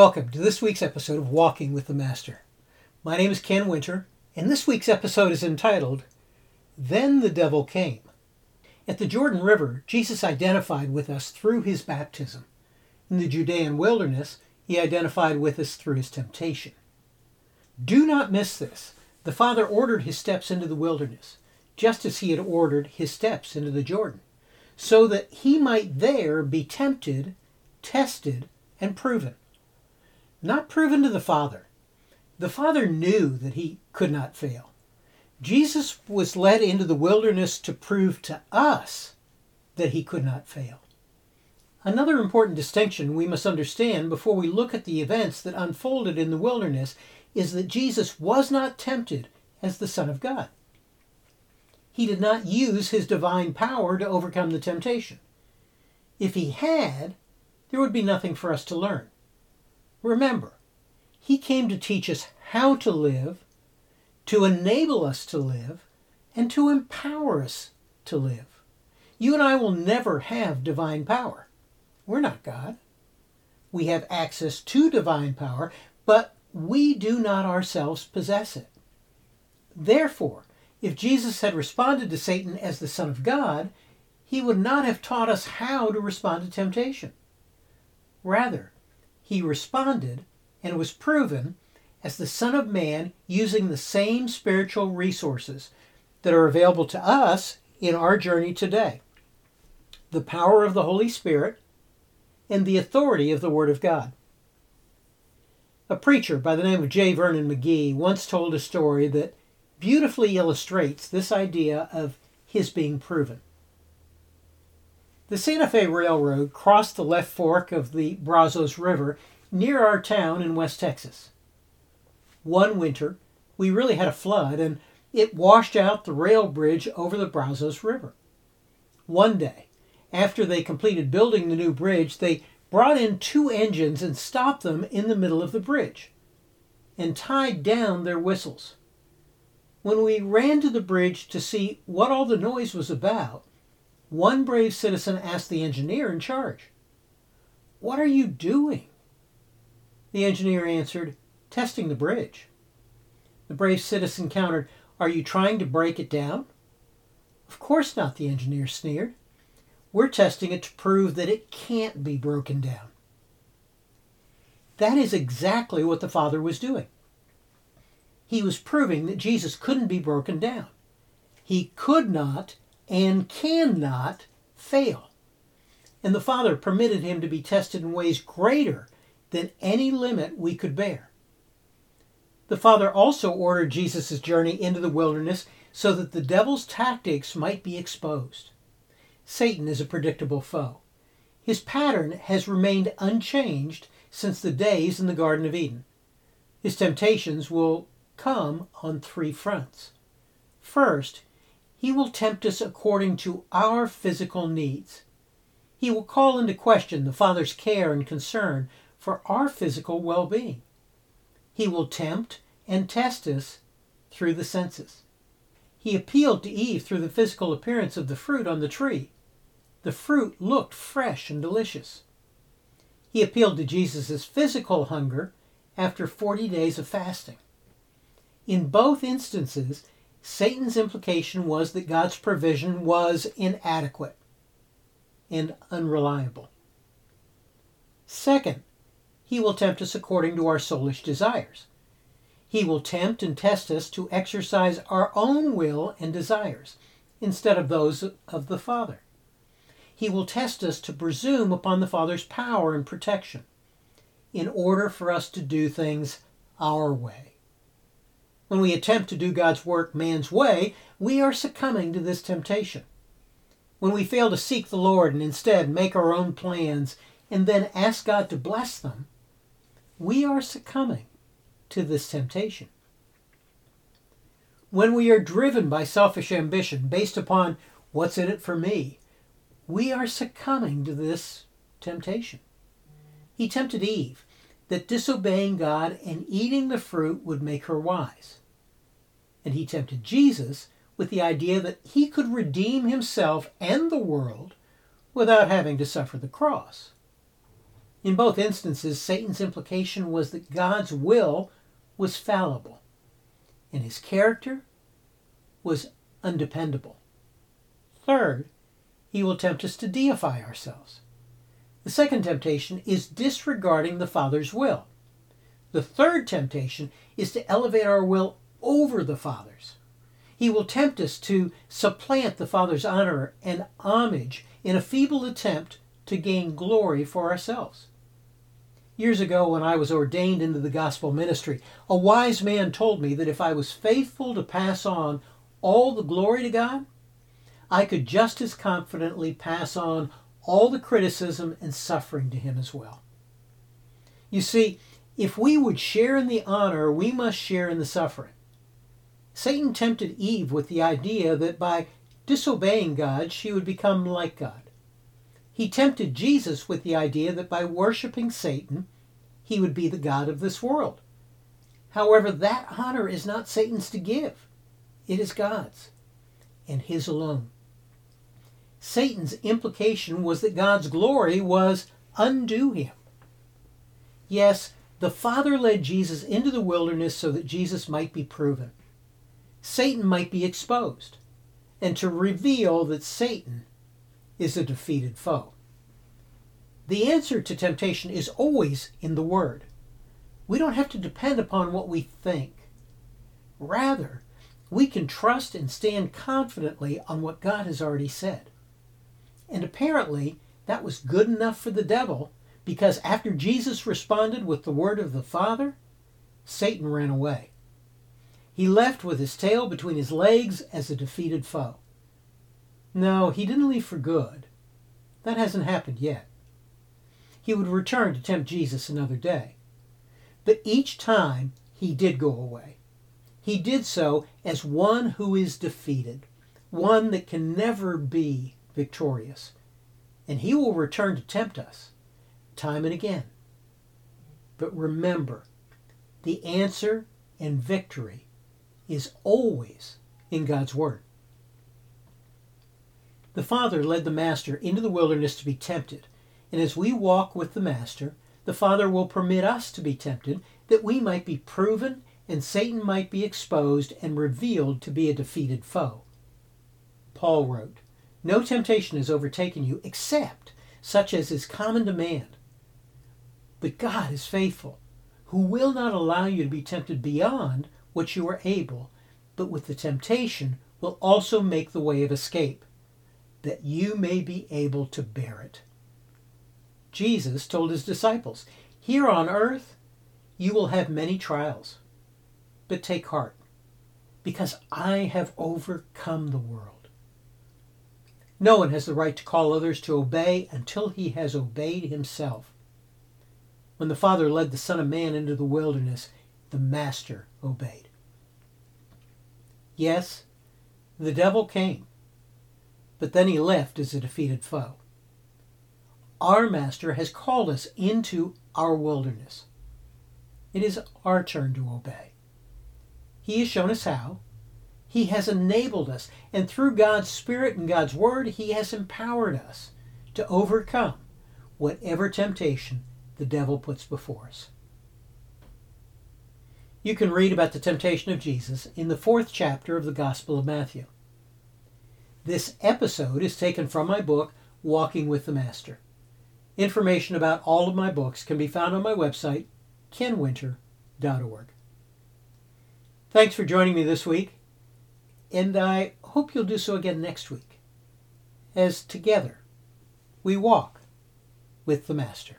Welcome to this week's episode of Walking with the Master. My name is Ken Winter, and this week's episode is entitled, Then the Devil Came. At the Jordan River, Jesus identified with us through his baptism. In the Judean wilderness, he identified with us through his temptation. Do not miss this. The Father ordered his steps into the wilderness, just as he had ordered his steps into the Jordan, so that he might there be tempted, tested, and proven. Not proven to the Father. The Father knew that he could not fail. Jesus was led into the wilderness to prove to us that he could not fail. Another important distinction we must understand before we look at the events that unfolded in the wilderness is that Jesus was not tempted as the Son of God. He did not use his divine power to overcome the temptation. If he had, there would be nothing for us to learn. Remember, he came to teach us how to live, to enable us to live, and to empower us to live. You and I will never have divine power. We're not God. We have access to divine power, but we do not ourselves possess it. Therefore, if Jesus had responded to Satan as the Son of God, he would not have taught us how to respond to temptation. Rather, he responded and was proven as the Son of Man using the same spiritual resources that are available to us in our journey today. The power of the Holy Spirit and the authority of the Word of God. A preacher by the name of J. Vernon McGee once told a story that beautifully illustrates this idea of his being proven. The Santa Fe Railroad crossed the left fork of the Brazos River near our town in West Texas. One winter, we really had a flood, and it washed out the rail bridge over the Brazos River. One day, after they completed building the new bridge, they brought in two engines and stopped them in the middle of the bridge and tied down their whistles. When we ran to the bridge to see what all the noise was about, one brave citizen asked the engineer in charge, "What are you doing?" The engineer answered, "Testing the bridge." The brave citizen countered, "Are you trying to break it down?" "Of course not," the engineer sneered. "We're testing it to prove that it can't be broken down." That is exactly what the Father was doing. He was proving that Jesus couldn't be broken down. He could not and cannot fail. And the Father permitted him to be tested in ways greater than any limit we could bear. The Father also ordered Jesus' journey into the wilderness so that the devil's tactics might be exposed. Satan is a predictable foe. His pattern has remained unchanged since the days in the Garden of Eden. His temptations will come on three fronts. First, he will tempt us according to our physical needs. He will call into question the Father's care and concern for our physical well-being. He will tempt and test us through the senses. He appealed to Eve through the physical appearance of the fruit on the tree. The fruit looked fresh and delicious. He appealed to Jesus' physical hunger after 40 days of fasting. In both instances, Satan's implication was that God's provision was inadequate and unreliable. Second, he will tempt us according to our soulish desires. He will tempt and test us to exercise our own will and desires instead of those of the Father. He will test us to presume upon the Father's power and protection in order for us to do things our way. When we attempt to do God's work man's way, we are succumbing to this temptation. When we fail to seek the Lord and instead make our own plans and then ask God to bless them, we are succumbing to this temptation. When we are driven by selfish ambition based upon what's in it for me, we are succumbing to this temptation. He tempted Eve that disobeying God and eating the fruit would make her wise. And he tempted Jesus with the idea that he could redeem himself and the world without having to suffer the cross. In both instances, Satan's implication was that God's will was fallible and his character was undependable. Third, he will tempt us to deify ourselves. The second temptation is disregarding the Father's will. The third temptation is to elevate our will over the Father's. He will tempt us to supplant the Father's honor and homage in a feeble attempt to gain glory for ourselves. Years ago, when I was ordained into the gospel ministry, a wise man told me that if I was faithful to pass on all the glory to God, I could just as confidently pass on all the criticism and suffering to Him as well. You see, if we would share in the honor, we must share in the suffering. Satan tempted Eve with the idea that by disobeying God, she would become like God. He tempted Jesus with the idea that by worshiping Satan, he would be the god of this world. However, that honor is not Satan's to give. It is God's, and His alone. Satan's implication was that God's glory was undo Him. Yes, the Father led Jesus into the wilderness so that Jesus might be proven. Satan might be exposed, and to reveal that Satan is a defeated foe. The answer to temptation is always in the Word. We don't have to depend upon what we think. Rather, we can trust and stand confidently on what God has already said. And apparently, that was good enough for the devil, because after Jesus responded with the word of the Father, Satan ran away. He left with his tail between his legs as a defeated foe. No, he didn't leave for good. That hasn't happened yet. He would return to tempt Jesus another day. But each time, he did go away. He did so as one who is defeated, one that can never be victorious. And he will return to tempt us time and again. But remember, the answer and victory is always in God's Word. The Father led the Master into the wilderness to be tempted, and as we walk with the Master, the Father will permit us to be tempted that we might be proven and Satan might be exposed and revealed to be a defeated foe. Paul wrote, "No temptation has overtaken you except such as is common to man. But God is faithful, who will not allow you to be tempted beyond what you are able, but with the temptation will also make the way of escape, that you may be able to bear it." Jesus told his disciples, "Here on earth you will have many trials, but take heart, because I have overcome the world." No one has the right to call others to obey until he has obeyed himself. When the Father led the Son of Man into the wilderness, the Master obeyed. Yes, the devil came, but then he left as a defeated foe. Our Master has called us into our wilderness. It is our turn to obey. He has shown us how. He has enabled us, and through God's Spirit and God's Word, He has empowered us to overcome whatever temptation the devil puts before us. You can read about the temptation of Jesus in the 4th chapter of the Gospel of Matthew. This episode is taken from my book, Walking with the Master. Information about all of my books can be found on my website, kenwinter.org. Thanks for joining me this week, and I hope you'll do so again next week, as together we walk with the Master.